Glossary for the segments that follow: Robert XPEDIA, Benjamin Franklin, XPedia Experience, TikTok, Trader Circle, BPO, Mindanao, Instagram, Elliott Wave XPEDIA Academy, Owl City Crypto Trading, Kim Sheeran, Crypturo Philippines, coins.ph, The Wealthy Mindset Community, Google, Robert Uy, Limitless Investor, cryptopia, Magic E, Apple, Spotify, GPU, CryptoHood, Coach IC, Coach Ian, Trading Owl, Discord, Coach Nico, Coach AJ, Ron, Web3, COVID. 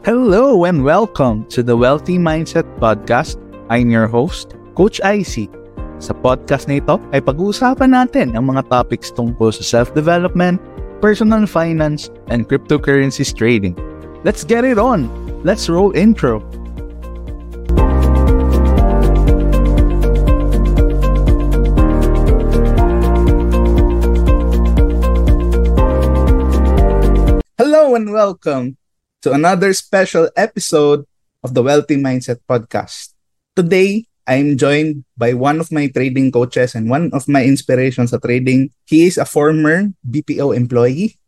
Hello and welcome to the Wealthy Mindset Podcast. I'm your host, Coach IC. Sa podcast na ito ay pag-uusapan natin ang mga topics tungkol sa self-development, personal finance, and cryptocurrencies trading. Let's get it on! Let's roll intro! Hello and welcome to another special episode of the Wealthy Mindset Podcast. Today, I'm joined by one of my trading coaches and one of my inspirations at trading. He is a former BPO employee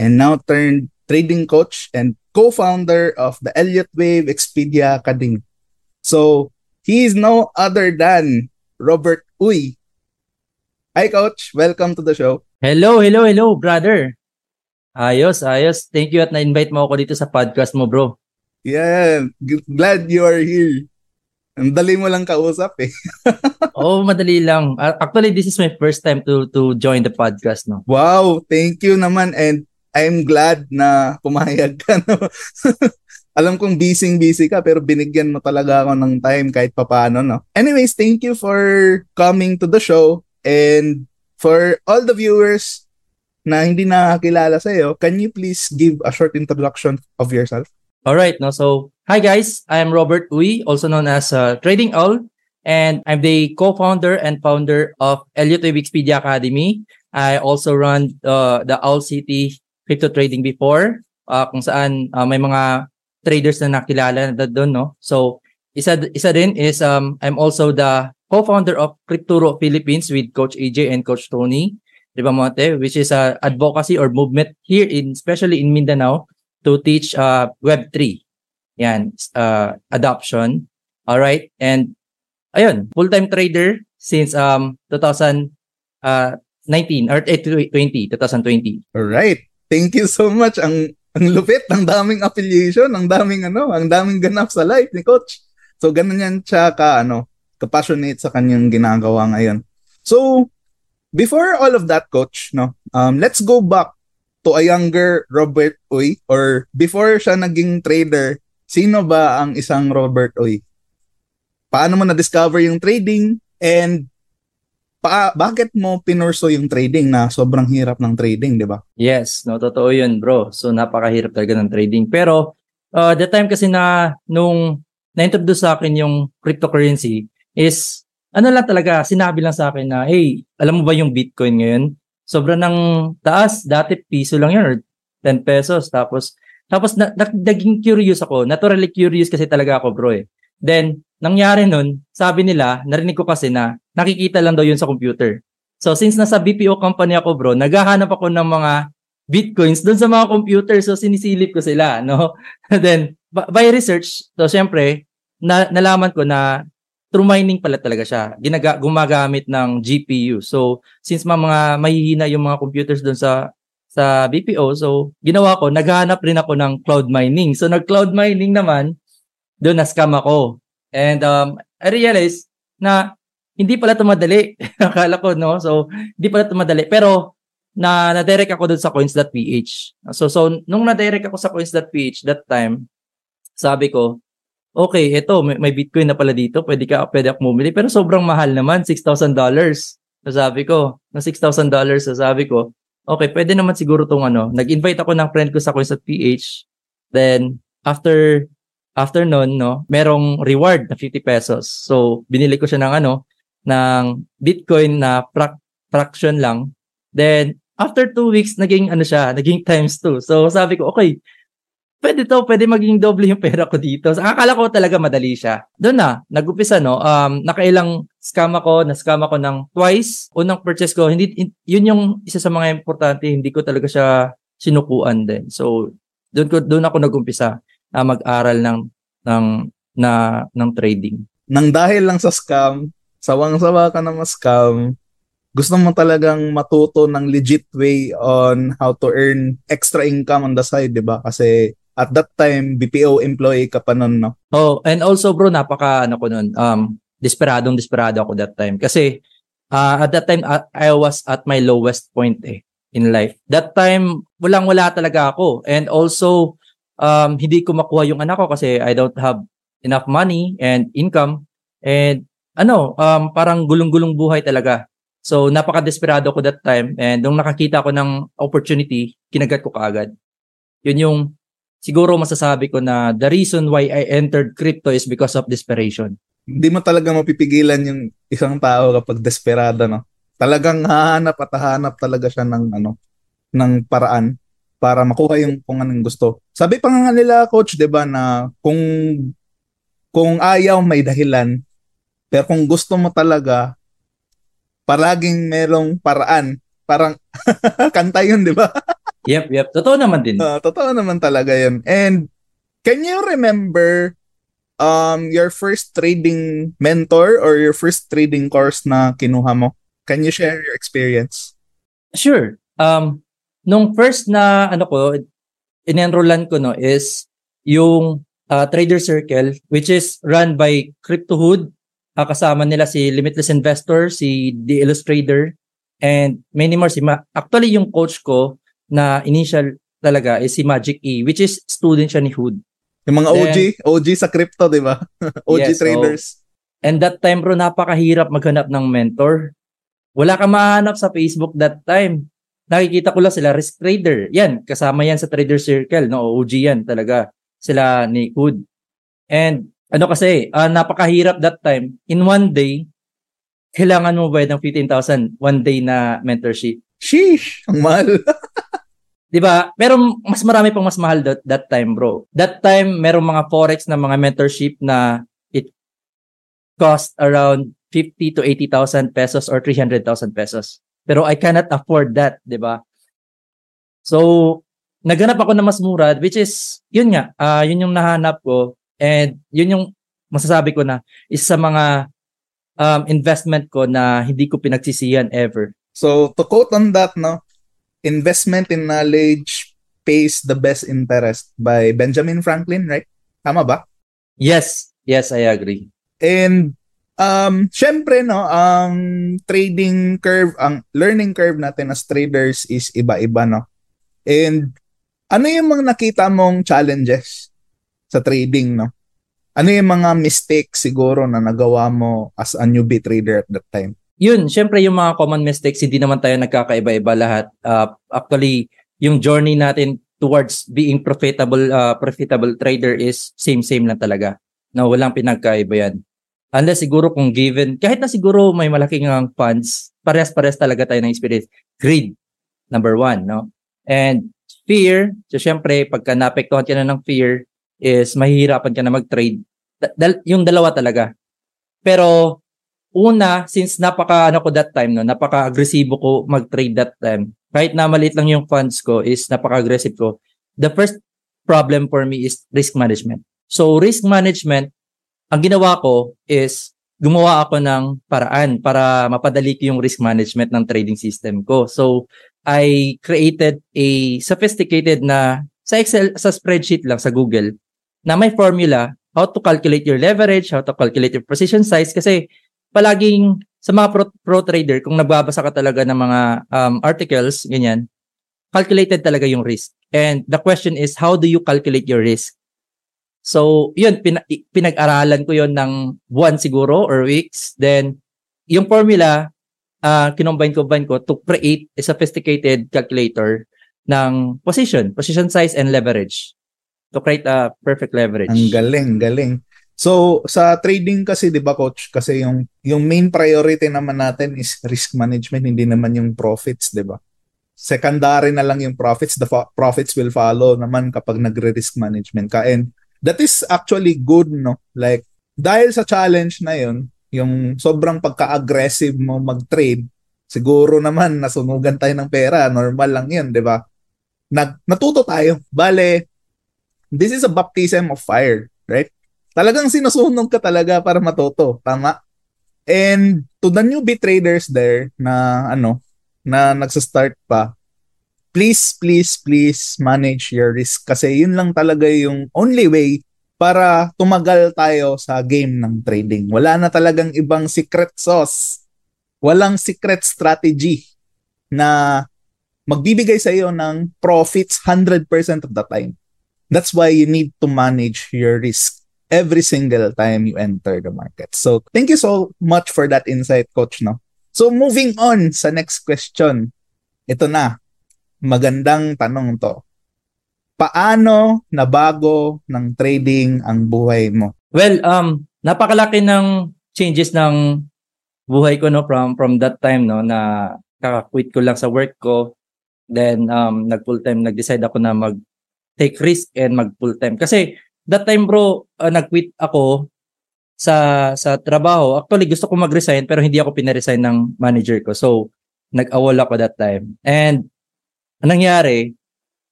and now turned trading coach and co-founder of the Elliott Wave XPEDIA Academy. So, he is no other than Robert Uy. Hi, Coach. Welcome to the show. Hello, brother. Ayos. Thank you at na-invite mo ako dito sa podcast mo, bro. Yeah, glad you are here. Ang dali mo lang kausap eh. Oo, madali lang. Actually, this is my first time to join the podcast, no? Wow, thank you naman and I'm glad na pumayag ka, no? Alam kong busy ka pero binigyan mo talaga ako ng time kahit papaano, no? Anyways, thank you for coming to the show and for all the viewers na hindi nakakilala sa'yo, can you please give a short introduction of yourself? Alright, no, so, hi guys, I'm Robert Uy, also known as Trading Owl, and I'm the co-founder and founder of Elliott Wave XPEDIA Academy. I also run the Owl City Crypto Trading before, kung saan may mga traders na nakilala na doon, no? So, isa din is, I'm also the co-founder of Crypturo Philippines with Coach AJ and Coach Tony. Diba Monte, which is a advocacy or movement here especially in Mindanao to teach Web3. Yan, adoption. All right? And ayun, full-time trader since 2020. All right. Thank you so much. Ang lupit, ang daming affiliation, ang daming ganap sa life ni Coach. So ganun yan siya ka-passionate sa kanyang ginagawa ngayon. So before all of that, Coach, no, let's go back to a younger Robert Uy, or before siya naging trader, sino ba ang isang Robert Uy? Paano mo na-discover yung trading and bakit mo pinurso yung trading na sobrang hirap ng trading, di ba? Yes, no, totoo yun, bro. So, napakahirap talaga ng trading. Pero, the time kasi na nung na-introduce sa akin yung cryptocurrency is sinabi lang sa akin na, hey, alam mo ba yung Bitcoin ngayon? Sobrang ng taas, dati piso lang yun or 10 pesos. Tapos naging curious ako. Naturally curious kasi talaga ako, bro eh. Then, nangyari nun, sabi nila, narinig ko kasi na nakikita lang daw yun sa computer. So, since nasa BPO company ako, bro, naghahanap ako ng mga Bitcoins dun sa mga computer. So, sinisilip ko sila, no? Then, by research, so syempre, nalaman ko na through mining pala talaga siya. Gumagamit ng GPU. So, since mga mahihina yung mga computers doon sa BPO, so, ginawa ko, naghahanap rin ako ng cloud mining. So, nag-cloud mining naman, doon na-scam ako. And I realized na hindi pala tumadali. Akala ko, no? So, hindi pala tumadali. Pero, na-direct ako doon sa coins.ph. So, nung na-direct ako sa coins.ph that time, sabi ko, okay, ito, may Bitcoin na pala dito. Pwede ako bumili. Pero sobrang mahal naman, $6,000. Sabi ko, na $6,000, sabi ko, okay, pwede naman siguro itong ano. Nag-invite ako ng friend ko sa coins.ph. Then, after nun, no, merong reward na 50 pesos. So, binili ko siya ng Bitcoin na fraction lang. Then, after 2 weeks, naging times 2. So, sabi ko, okay, pwede maging doble yung pera ko dito. So, akala ko talaga madali siya. Doon na, nag-upisa, no? Nakailang na-scam ako ng twice. Unang purchase ko, hindi, yun yung isa sa mga importante, hindi ko talaga siya sinukuan din. So, doon ako nag-umpisa na mag-aral ng trading. Nang dahil lang sa scam, sawang-sawa ka na ma-scam, gusto mo talagang matuto ng legit way on how to earn extra income on the side, di ba? Kasi at that time, BPO employee ka pa nun, no? Oh, and also bro, desperado ako that time. Kasi at that time, I was at my lowest point in life. That time, walang-wala talaga ako. And also, hindi ko makuha yung anak ko kasi I don't have enough money and income. And parang gulong-gulong buhay talaga. So, napaka-desperado ko that time. And nung nakakita ko ng opportunity, kinagat ko kaagad. Yun yung siguro masasabi ko na the reason why I entered crypto is because of desperation. Hindi mo talaga mapipigilan yung isang tao kapag desperado, no? Talagang hahanap at hahanap talaga siya ng paraan para makuha yung kung anong gusto. Sabi pa nga nila, coach, 'di ba, na kung ayaw may dahilan, pero kung gusto mo talaga, palaging merong paraan. Parang kanta 'yun, 'di ba? Yep, totoo naman din. Totoo naman talaga 'yun. And can you remember your first trading mentor or your first trading course na kinuha mo? Can you share your experience? Sure. Nung first na in-enrollan ko is yung Trader Circle, which is run by CryptoHood. Kasama nila si Limitless Investor, si The Illustrator, and many more. Actually, yung coach ko na initial talaga is si Magic E, which is student siya ni Hood. Yung mga OG sa crypto, di ba? OG yes, traders. So, and that time, bro, napakahirap maghanap ng mentor. Wala ka mahanap sa Facebook that time. Nakikita ko lang sila, Risk Trader. Yan, kasama yan sa Trader Circle. No? OG yan talaga. Sila ni Hood. And napakahirap that time. In one day, kailangan mo bayad ng 15,000 one day na mentorship. Sheesh! Ang mahal. Diba? Pero mas marami pang mas mahal that time, bro. That time, merong mga forex na mga mentorship na it cost around 50 to 80,000 pesos or 300,000 pesos. Pero I cannot afford that, di ba? So, naghanap ako na mas mura, which is, yun nga, yun yung nahanap ko. And yun yung masasabi ko na isa sa mga investment ko na hindi ko pinagsisihan ever. So, to quote on that, no, investment in knowledge pays the best interest by Benjamin Franklin, right? Tama ba? Yes, I agree. And syempre, no, ang trading curve, ang learning curve natin as traders is iba-iba, no? And ano yung mga nakita mong challenges sa trading, no? Ano yung mga mistakes siguro na nagawa mo as a newbie trader at that time? Yun, syempre yung mga common mistakes, hindi naman tayo nagkakaiba-iba lahat. Actually, yung journey natin towards being profitable trader is same-same lang talaga. No, walang pinagkaiba yan. Unless siguro kung given, kahit na siguro may malaking funds, parehas talaga tayo ng experience. Greed, number one, no? And fear, so syempre, pagka naapektuhan ka na ng fear, is mahihirapan ka na mag-trade. Yung dalawa talaga. Pero, una, since napaka that time, no, napaka-aggressibo ko mag-trade that time, kahit na maliit lang yung funds ko, is napaka-aggressive ko. The first problem for me is risk management. So, risk management, ang ginawa ko is gumawa ako ng paraan para mapadali ko yung risk management ng trading system ko. So, I created a sophisticated na sa Excel, sa spreadsheet lang, sa Google, na may formula, how to calculate your leverage, how to calculate your position size. Kasi palaging sa mga pro-trader, kung nagbabasa ka talaga ng mga articles, ganyan, calculated talaga yung risk. And the question is, how do you calculate your risk? So, yun, pinag-aralan ko yun ng buwan siguro or weeks. Then, yung formula, kinombine ko to create a sophisticated calculator ng position size and leverage to create a perfect leverage. Ang galing. So, sa trading kasi, di ba, coach? Kasi yung main priority naman natin is risk management, hindi naman yung profits, di ba? Secondary na lang yung profits. The profits will follow naman kapag nagre-risk management ka. And that is actually good, no? Like, dahil sa challenge na yun, yung sobrang pagka-aggressive mo mag-trade, siguro naman nasunugan tayo ng pera. Normal lang yun, di ba? Natuto tayo. Bale, this is a baptism of fire, right? Talagang sinusunog ka talaga para matuto. Tama? And to the newbie traders there na nagsastart pa, please manage your risk kasi yun lang talaga yung only way para tumagal tayo sa game ng trading. Wala na talagang ibang secret sauce. Walang secret strategy na magbibigay sa iyo ng profits 100% of the time. That's why you need to manage your risk every single time you enter the market. So thank you so much for that insight, Coach. No? So moving on sa next question. Ito na. Magandang tanong to. Paano nabago ng trading ang buhay mo? Well, napakalaki ng changes ng buhay ko, no, from that time, no, na kaka-quit ko lang sa work ko. Then nag-full-time, nag-decide ako na mag-take risk and mag-full-time. Kasi that time, bro, nag-quit ako sa trabaho. Actually, gusto ko mag-resign pero hindi ako pina-resign ng manager ko. So, nag-awol ako that time. And anong nangyari?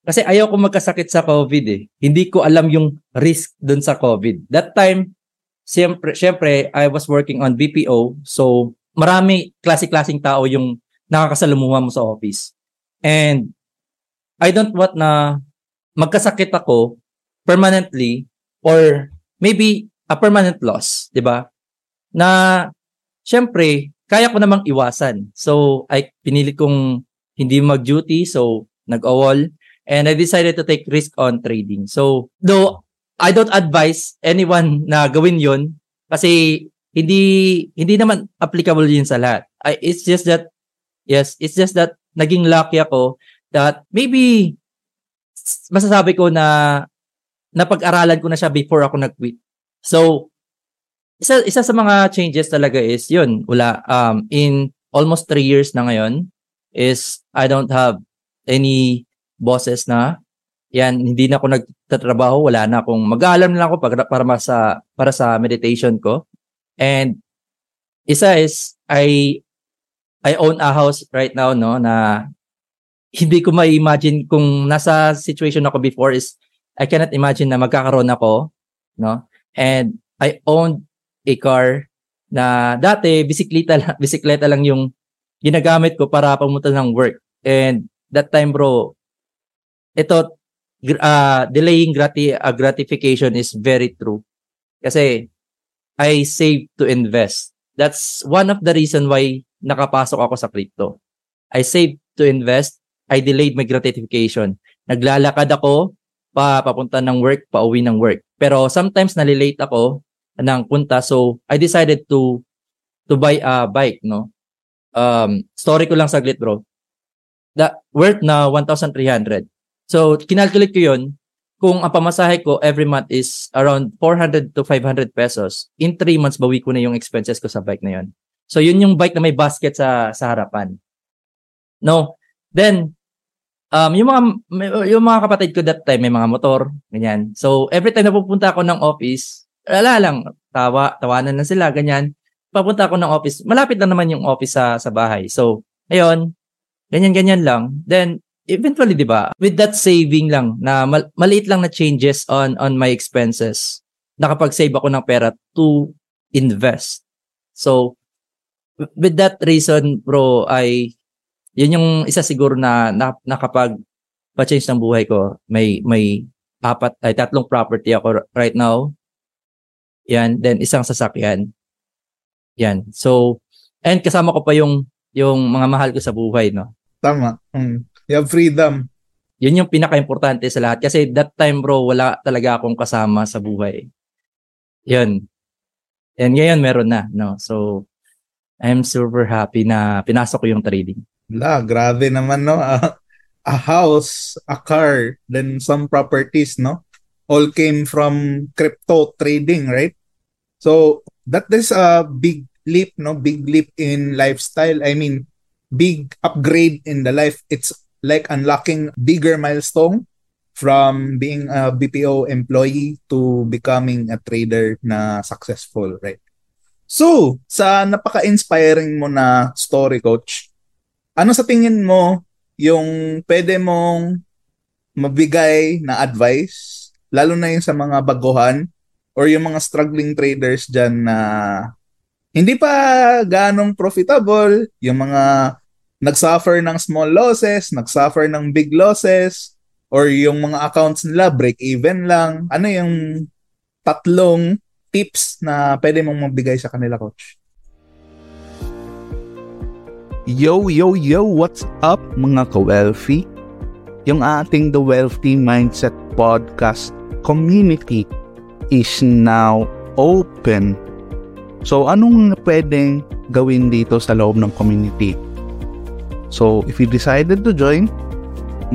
Kasi ayaw ko magkasakit sa COVID eh. Hindi ko alam yung risk dun sa COVID. That time, siyempre, I was working on BPO. So, marami klase-klaseng tao yung nakakasalamuha mo sa office. And I don't want na magkasakit ako permanently or maybe a permanent loss, di ba? Na, siyempre, kaya ko namang iwasan. So, I pinili kong hindi mag-duty. So, nag-awol. And I decided to take risk on trading. So, though I don't advise anyone na gawin yun kasi hindi naman applicable yun sa lahat. It's just that naging lucky ako that maybe masasabi ko na napag-aralan ko na siya before ako nag-quit. So, isa sa mga changes talaga is yun. In almost 3 years na ngayon is I don't have any bosses na, yan, hindi na ako nagtatrabaho, wala na akong mag-aalam na ako para sa meditation ko. And isa is, I own a house right now, no, na hindi ko ma-imagine kung nasa situation ako before is, I cannot imagine na magkakaroon ako, no. And I owned a car na dati, bisikleta lang yung ginagamit ko para pumunta ng work. And that time, bro, ito, delaying gratification is very true. Kasi, I save to invest. That's one of the reason why nakapasok ako sa crypto. I save to invest. I delayed my gratification. Naglalakad ako, papunta ng work, pauwi ng work. Pero sometimes nalilate ako ng punta. So, I decided to buy a bike, no? Story ko lang saglit, bro. Worth na 1,300. So, kinalculate ko yun, kung ang pamasahe ko every month is around 400 to 500 pesos, in 3 months, bawi ko na yung expenses ko sa bike na yun. So, yun yung bike na may basket sa harapan. No? Then, yung mga kapatid ko that time, may mga motor, ganyan. So, every time na pupunta ako ng office, wala lang, tawanan na sila, ganyan. Papunta ako ng office, malapit lang naman yung office sa bahay. So, ayun, ganyan-ganyan lang. Then, eventually, di ba, with that saving lang, na maliit lang na changes on my expenses, nakapag-save ako ng pera to invest. So, with that reason, bro, yun yung isa siguro na nakapag-change ng buhay ko. May 3 property ako right now. Yan, then isang sasakyan. Yan. So, and kasama ko pa yung mga mahal ko sa buhay, no? Tama. Yung freedom. Yun yung pinaka-importante sa lahat. Kasi that time, bro, wala talaga akong kasama sa buhay. Yun. And ngayon, meron na. No? So, I'm super happy na pinasok ko yung trading. Grabe naman, no? A house, a car, then some properties, no? All came from crypto trading, right? So, that is a big leap, no? Big leap in lifestyle. I mean, big upgrade in the life. It's like unlocking bigger milestone from being a BPO employee to becoming a trader na successful, right? So, sa napaka-inspiring mo na story, Coach, ano sa tingin mo yung pwede mong mabigay na advice, lalo na yung sa mga baguhan or yung mga struggling traders dyan na hindi pa ganong profitable, yung mga nag-suffer ng small losses, nag-suffer ng big losses, or yung mga accounts nila, break-even lang. Ano yung 3 tips na pwede mong magbigay sa kanila, Coach? Yo, what's up mga ka-wealthy? yung ating The Wealthy Mindset Podcast community is now open. So, anong pwedeng gawin dito sa loob ng community? So, if you decided to join,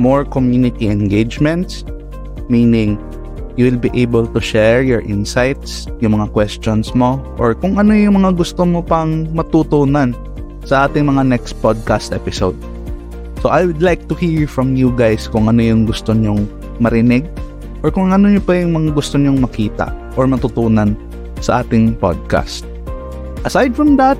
more community engagements, meaning you will be able to share your insights, yung mga questions mo, or kung ano yung mga gusto mo pang matutunan sa ating mga next podcast episode. So, I would like to hear from you guys kung ano yung gusto nyong marinig or kung ano yung pa yung mga gusto nyong makita or matutunan sa ating podcast. Aside from that,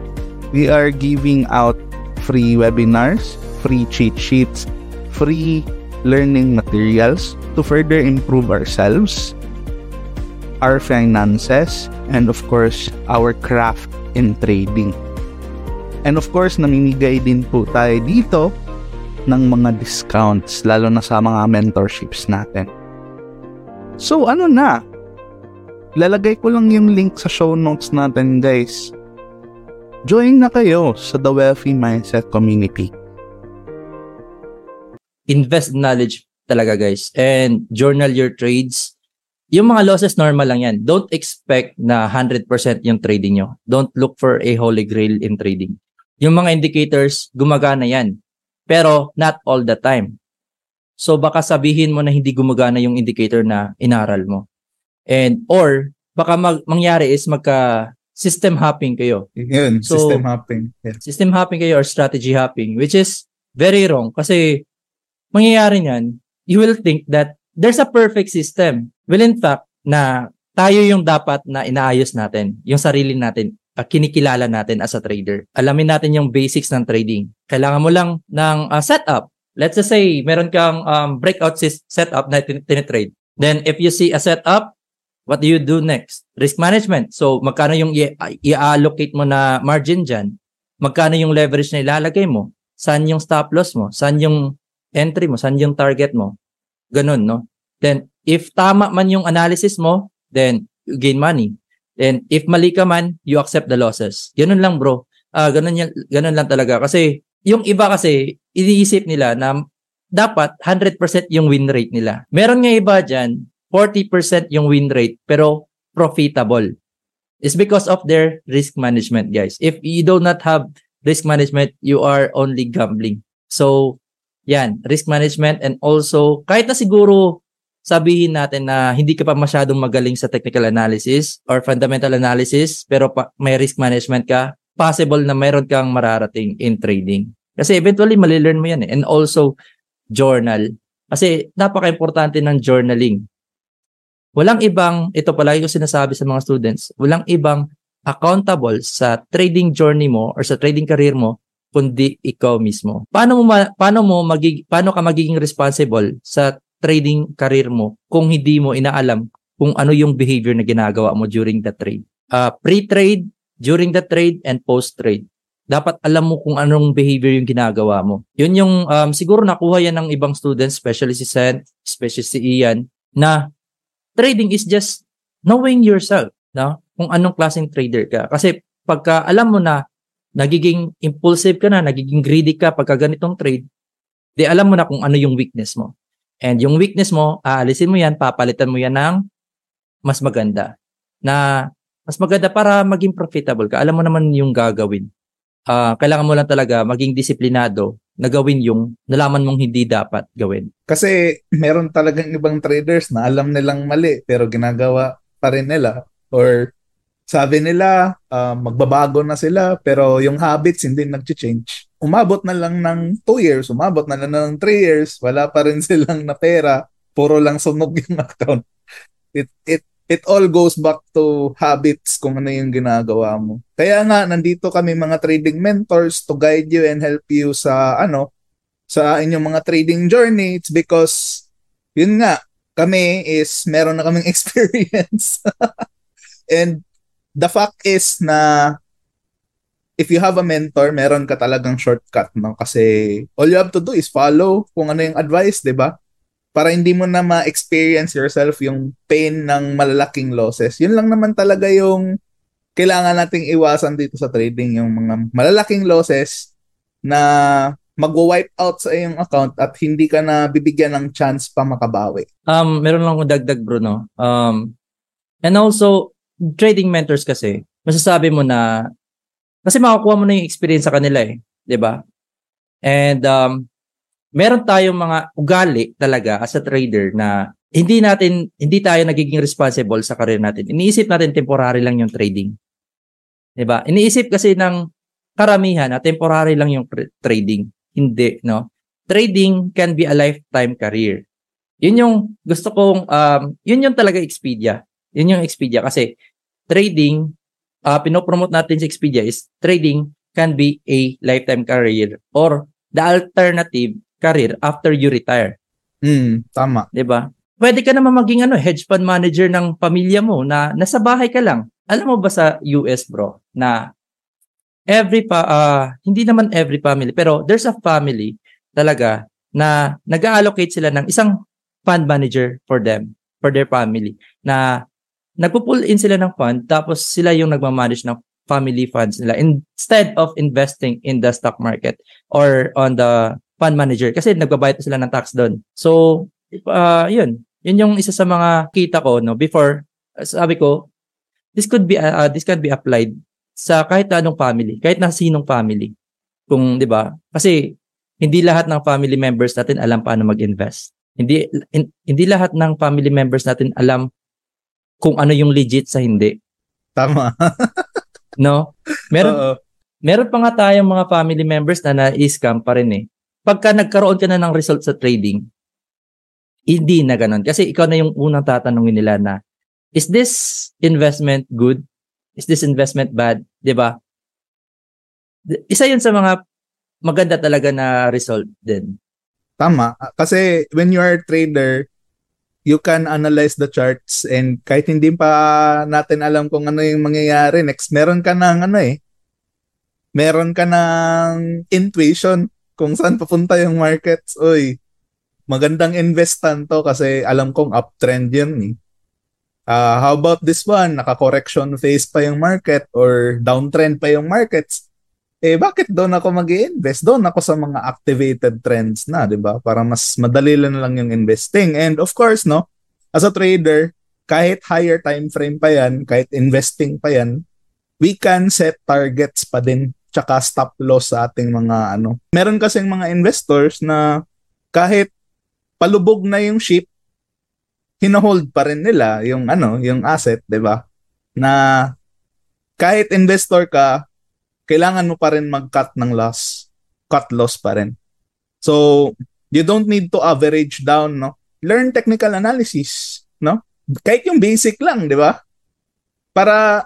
we are giving out free webinars, free cheat sheets, free learning materials to further improve ourselves, our finances, and of course, our craft in trading. And of course, namimigay din po tayo dito ng mga discounts, lalo na sa mga mentorships natin. So, ano na? Lalagay ko lang yung link sa show notes natin, guys. Join na kayo sa The Wealthy Mindset Community. Invest in knowledge talaga, guys. And journal your trades. Yung mga losses, normal lang yan. Don't expect na 100% yung trading nyo. Don't look for a holy grail in trading. Yung mga indicators, gumagana yan. Pero not all the time. So baka sabihin mo na hindi gumagana yung indicator na inaral mo. And or baka mangyari is magka-system hopping kayo. Yun, so, system hopping. Yeah. System hopping kayo or strategy hopping, which is very wrong kasi mangyayari niyan, you will think that there's a perfect system. Well, in fact, na tayo yung dapat na inaayos natin, yung sarili natin, kinikilala natin as a trader. Alamin natin yung basics ng trading. Kailangan mo lang ng setup. Let's just say, meron kang breakout setup na tinitrade. Then, if you see a setup, what do you do next? Risk management. So, magkano yung i-allocate mo na margin dyan? Magkano yung leverage na ilalagay mo? Saan yung stop loss mo? Saan yung entry mo, saan yung target mo, ganun, no? Then, if tama man yung analysis mo, then you gain money. Then, if mali ka man, you accept the losses. Ganun lang, bro. Ganun lang talaga. Kasi, yung iba kasi, iniisip nila na dapat 100% yung win rate nila. Meron nga iba dyan, 40% yung win rate, pero profitable. It's because of their risk management, guys. If you do not have risk management, you are only gambling. So, yan, risk management and also, kahit na siguro sabihin natin na hindi ka pa masyadong magaling sa technical analysis or fundamental analysis, pero may risk management ka, possible na mayroon kang mararating in trading. Kasi eventually, malilearn mo yan eh. And also, journal. Kasi napaka-importante ng journaling. Walang ibang, ito palagi ko sinasabi sa mga students, walang ibang accountable sa trading journey mo or sa trading career mo kundi ikaw mismo. Paano ka magiging responsible sa trading career mo kung hindi mo inaalam kung ano yung behavior na ginagawa mo during the trade? Pre-trade, during the trade, and post-trade. Dapat alam mo kung anong behavior yung ginagawa mo. Yun yung siguro nakuha yan ng ibang students, especially si Sen, especially si Ian, na trading is just knowing yourself, no? Kung anong klaseng trader ka. Kasi pagka alam mo na nagiging impulsive ka na, nagiging greedy ka pagka ganitong trade, di alam mo na kung ano yung weakness mo. And yung weakness mo, aalisin mo yan, papalitan mo yan ng mas maganda. Na mas maganda para maging profitable ka. Alam mo naman yung gagawin. Kailangan mo lang talaga maging disiplinado na gawin yung nalaman mong hindi dapat gawin. Kasi meron talagang ibang traders na alam nilang mali pero ginagawa pa rin nila or sabi nila, magbabago na sila, pero yung habits hindi nag-change. Umabot na lang ng 2 years, umabot na lang ng 3 years, wala pa rin silang na pera, puro lang sunog yung account. It all goes back to habits kung ano yung ginagawa mo. Kaya nga, nandito kami mga trading mentors to guide you and help you sa, sa inyong mga trading journey. It's because, yun nga, meron na kaming experience. And, the fact is na if you have a mentor, meron ka talagang shortcut, no? Kasi all you have to do is follow kung ano yung advice, di ba? Para hindi mo na ma-experience yourself yung pain ng malalaking losses. Yun lang naman talaga yung kailangan nating iwasan dito sa trading, yung mga malalaking losses na magwa-wipe out sa iyong account at hindi ka na bibigyan ng chance pa makabawi? Meron lang akong dagdag, Bruno. And also, trading mentors kasi, masasabi mo na, kasi makakuha mo na yung experience sa kanila eh, di ba? And meron tayong mga ugali talaga as a trader na hindi tayo nagiging responsible sa career natin. Iniisip natin temporary lang yung trading. Di ba? Iniisip kasi ng karamihan na temporary lang yung trading. Hindi, no? Trading can be a lifetime career. Yun yung gusto kong, yun yung talaga Expedia. Yun yung Expedia kasi trading, pinopromote natin sa Expedia is trading can be a lifetime career or the alternative career after you retire. Tama. Diba? Pwede ka naman maging hedge fund manager ng pamilya mo na nasa bahay ka lang. Alam mo ba sa US, bro, na hindi naman every family, pero there's a family talaga na nag-allocate sila ng isang fund manager for them, for their family, na nagpo-pull in sila ng fund tapos sila yung nagmamanage ng family funds nila instead of investing in the stock market or on the fund manager kasi nagbabayad sila ng tax doon. So, yun yung isa sa mga kita ko, no, before. Sabi ko, this can be applied sa kahit anong family, kahit na sinong family. Kung, 'di ba? Kasi hindi lahat ng family members natin alam paano mag-invest. Hindi lahat ng family members natin alam kung ano yung legit sa hindi. Tama. No? Meron pa nga tayong mga family members na na-scam pa rin eh. Pagka nagkaroon ka na ng result sa trading, hindi na ganun. Kasi ikaw na yung unang tatanungin nila na, is this investment good? Is this investment bad? Diba? Isa yun sa mga maganda talaga na result din. Tama. Kasi when you are a trader, you can analyze the charts and kahit hindi pa natin alam kung ano yung mangyayari next, meron ka ng intuition kung saan papunta yung markets. Uy, magandang investan to kasi alam kong uptrend yun eh. How about this one? Naka-correction phase pa yung market or downtrend pa yung markets. Eh bakit doon ako mag-i-invest? Doon ako sa mga activated trends na, 'di ba? Para mas madali na lang yung investing. And of course, no, as a trader, kahit higher time frame pa 'yan, kahit investing pa 'yan, we can set targets pa din tsaka stop loss sa ating mga ano. Meron kasing mga investors na kahit palubog na yung ship, hinahold pa rin nila yung yung asset, 'di ba? Na kahit investor ka, kailangan mo pa rin mag-cut ng loss. Cut loss pa rin. So, you don't need to average down, no? Learn technical analysis, no? Kahit yung basic lang, di ba? Para,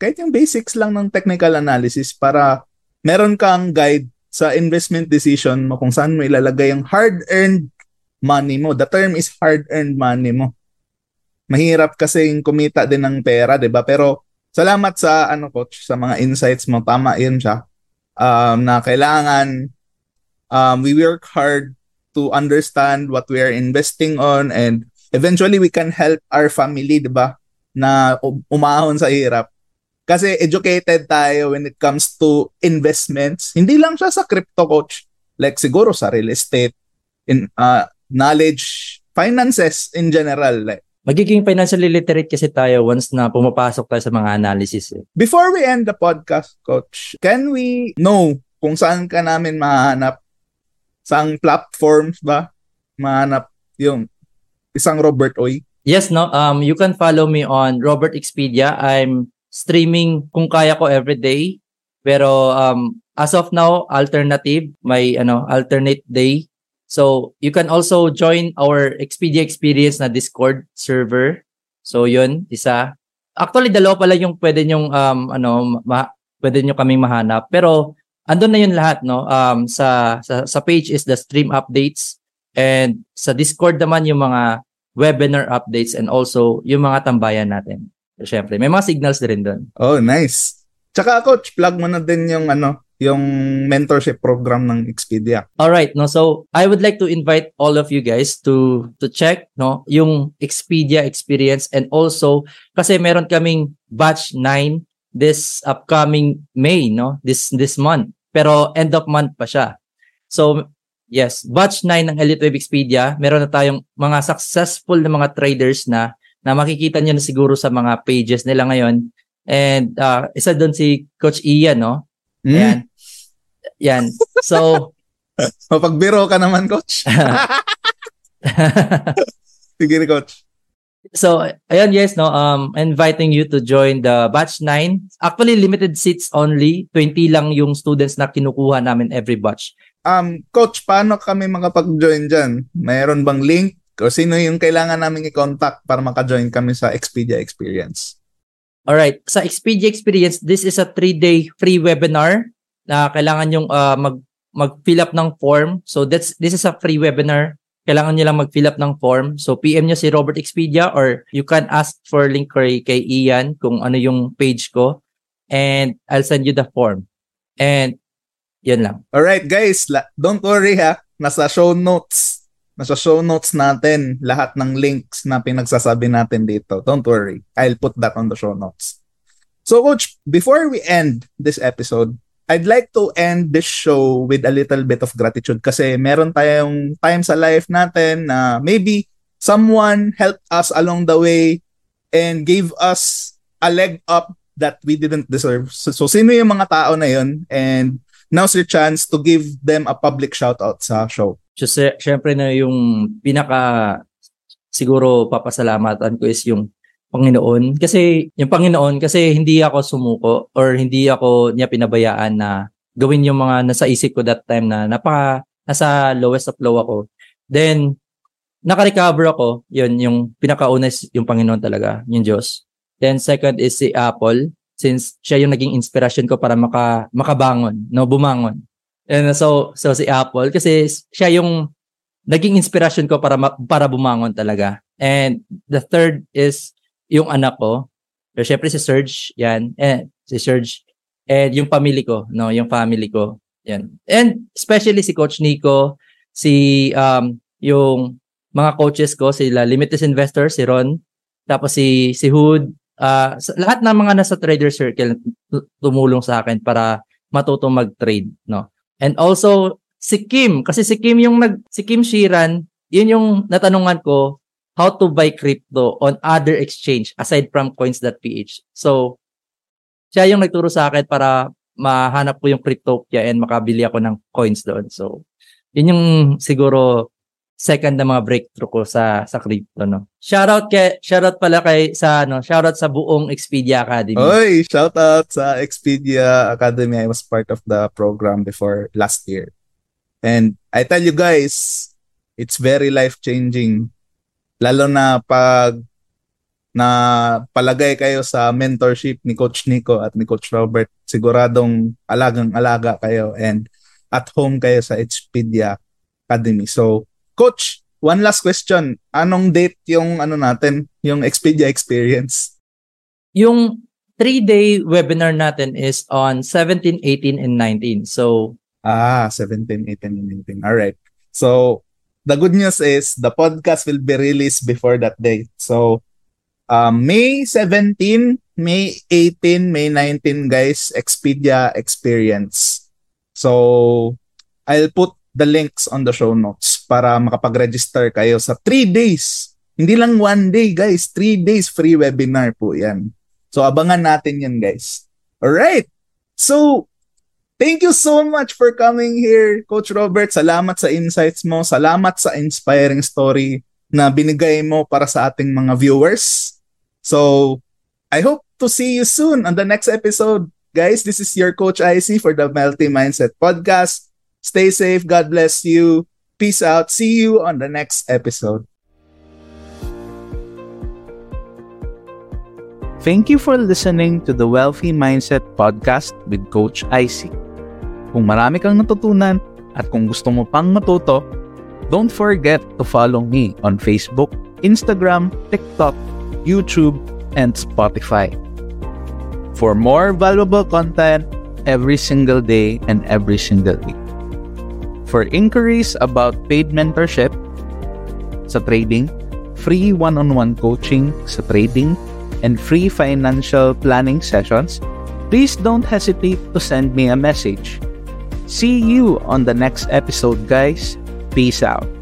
kahit yung basics lang ng technical analysis para meron kang guide sa investment decision mo kung saan mo ilalagay yung hard-earned money mo. The term is hard-earned money mo. Mahirap kasing kumita din ng pera, di ba? Pero, salamat sa coach, sa mga insights mo. Tama yun siya. Na kailangan we work hard to understand what we are investing on and eventually we can help our family, 'di ba? Na umahon sa hirap. Kasi educated tayo when it comes to investments. Hindi lang siya sa crypto, coach. Like siguro sa real estate, in knowledge, finances in general. Like magiging financially literate kasi tayo once na pumapasok tayo sa mga analysis. Eh. Before we end the podcast, Coach, can we know kung saan ka namin mahanap? Saang platforms ba mahanap yung isang Robert Uy? Yes, no. You can follow me on Robert XPEDIA. I'm streaming kung kaya ko every day. Pero as of now, alternative. May alternate day. So, you can also join our XPedia Experience na Discord server. So, yun, isa. Actually, dalawa pala yung pwede nyong, pwede nyo kaming mahanap. Pero, andun na yun lahat, no? Sa page is the stream updates. And sa Discord naman yung mga webinar updates and also yung mga tambayan natin. So, syempre, may mga signals na rin doon. Oh, nice. Tsaka, coach, plug mo na din yung yung mentorship program ng Expedia. All right, no. So I would like to invite all of you guys to check, no, yung Expedia Experience and also kasi meron kaming batch 9 this upcoming May, no, this month. Pero end of month pa siya. So, yes, batch 9 ng Elliott Wave XPEDIA, meron na tayong mga successful na mga traders na makikita nyo na siguro sa mga pages nila ngayon. And isa doon si Coach Ian, no? Ayan. Yan. So, mapagbiro ka naman, Coach. Sige, Coach. So, ayan, yes, no? Inviting you to join the batch 9. Actually, limited seats only. 20 lang yung students na kinukuha namin every batch. Coach, paano kami makapag-join dyan? Mayroon bang link? O sino yung kailangan namin i-contact para makajoin kami sa XPedia Experience? Alright, sa XPedia Experience, this is a 3-day free webinar na kailangan yung mag-fill up ng form. So this is a free webinar. Kailangan nyo lang mag-fill up ng form. So PM nyo si Robert XPEDIA or you can ask for link kay Ian kung ano yung page ko. And I'll send you the form. And yun lang. Alright guys, don't worry ha. Nasa show notes natin lahat ng links na pinagsasabi natin dito. Don't worry. I'll put that on the show notes. So Coach, before we end this episode, I'd like to end this show with a little bit of gratitude kasi meron tayong time sa life natin na maybe someone helped us along the way and gave us a leg up that we didn't deserve. So sino yung mga tao na yun? And now's your chance to give them a public shout out sa show. Siyempre na yung pinaka siguro papasalamatan ko is yung Panginoon. Kasi yung Panginoon kasi hindi ako sumuko or hindi ako niya pinabayaan na gawin yung mga nasa isip ko that time na nasa lowest of low ako. Then nakarecover ako. Yun yung pinakauna is yung Panginoon talaga, yung Diyos. Then second is si Apple since siya yung naging inspiration ko para makabangon, no, bumangon. And so si Apple kasi siya yung naging inspiration ko para bumangon talaga. And the third is yung anak ko. Pero syempre si Serge, yan. And yung family ko, no, Yan. And especially si Coach Nico, si yung mga coaches ko, sila Limitless Investor, si Ron, tapos si Hood, lahat ng mga nasa Trader Circle tumulong sa akin para matutong mag-trade, no. And also, si Kim. Kasi si Kim Sheeran, yun yung natanungan ko, how to buy crypto on other exchange aside from coins.ph. So, siya yung nagturo sa akin para mahanap ko yung cryptopia and makabili ako ng coins doon. So, yun yung siguro second na mga breakthrough ko sa crypto, no. Shoutout sa buong XPEDIA Academy. Oy, shoutout sa XPEDIA Academy. I was part of the program before last year. And I tell you guys, it's very life-changing. Lalo na pag napalagay kayo sa mentorship ni Coach Nico at ni Coach Robert, siguradong alagang-alaga kayo and at home kayo sa XPEDIA Academy. So, Coach, one last question. Anong date yung natin, yung XPedia Experience? Yung 3-day webinar natin is on 17, 18, and 19. So, 17, 18, and 19. All right. So, the good news is the podcast will be released before that date. So, May 17, May 18, May 19, guys, XPedia Experience. So, I'll put the links on the show notes para makapag-register kayo sa 3 days. Hindi lang 1 day, guys. 3 days free webinar po yan. So, abangan natin yan, guys. Alright. So, thank you so much for coming here, Coach Robert. Salamat sa insights mo. Salamat sa inspiring story na binigay mo para sa ating mga viewers. So, I hope to see you soon on the next episode. Guys, this is your Coach IC for the Wealthy Mindset Podcast. Stay safe. God bless you. Peace out. See you on the next episode. Thank you for listening to the Wealthy Mindset Podcast with Coach IC. Kung marami kang natutunan at kung gusto mo pang matuto, don't forget to follow me on Facebook, Instagram, TikTok, YouTube, and Spotify. For more valuable content every single day and every single week. For inquiries about paid mentorship sa trading, free one-on-one coaching sa trading, and free financial planning sessions, please don't hesitate to send me a message. See you on the next episode, guys. Peace out.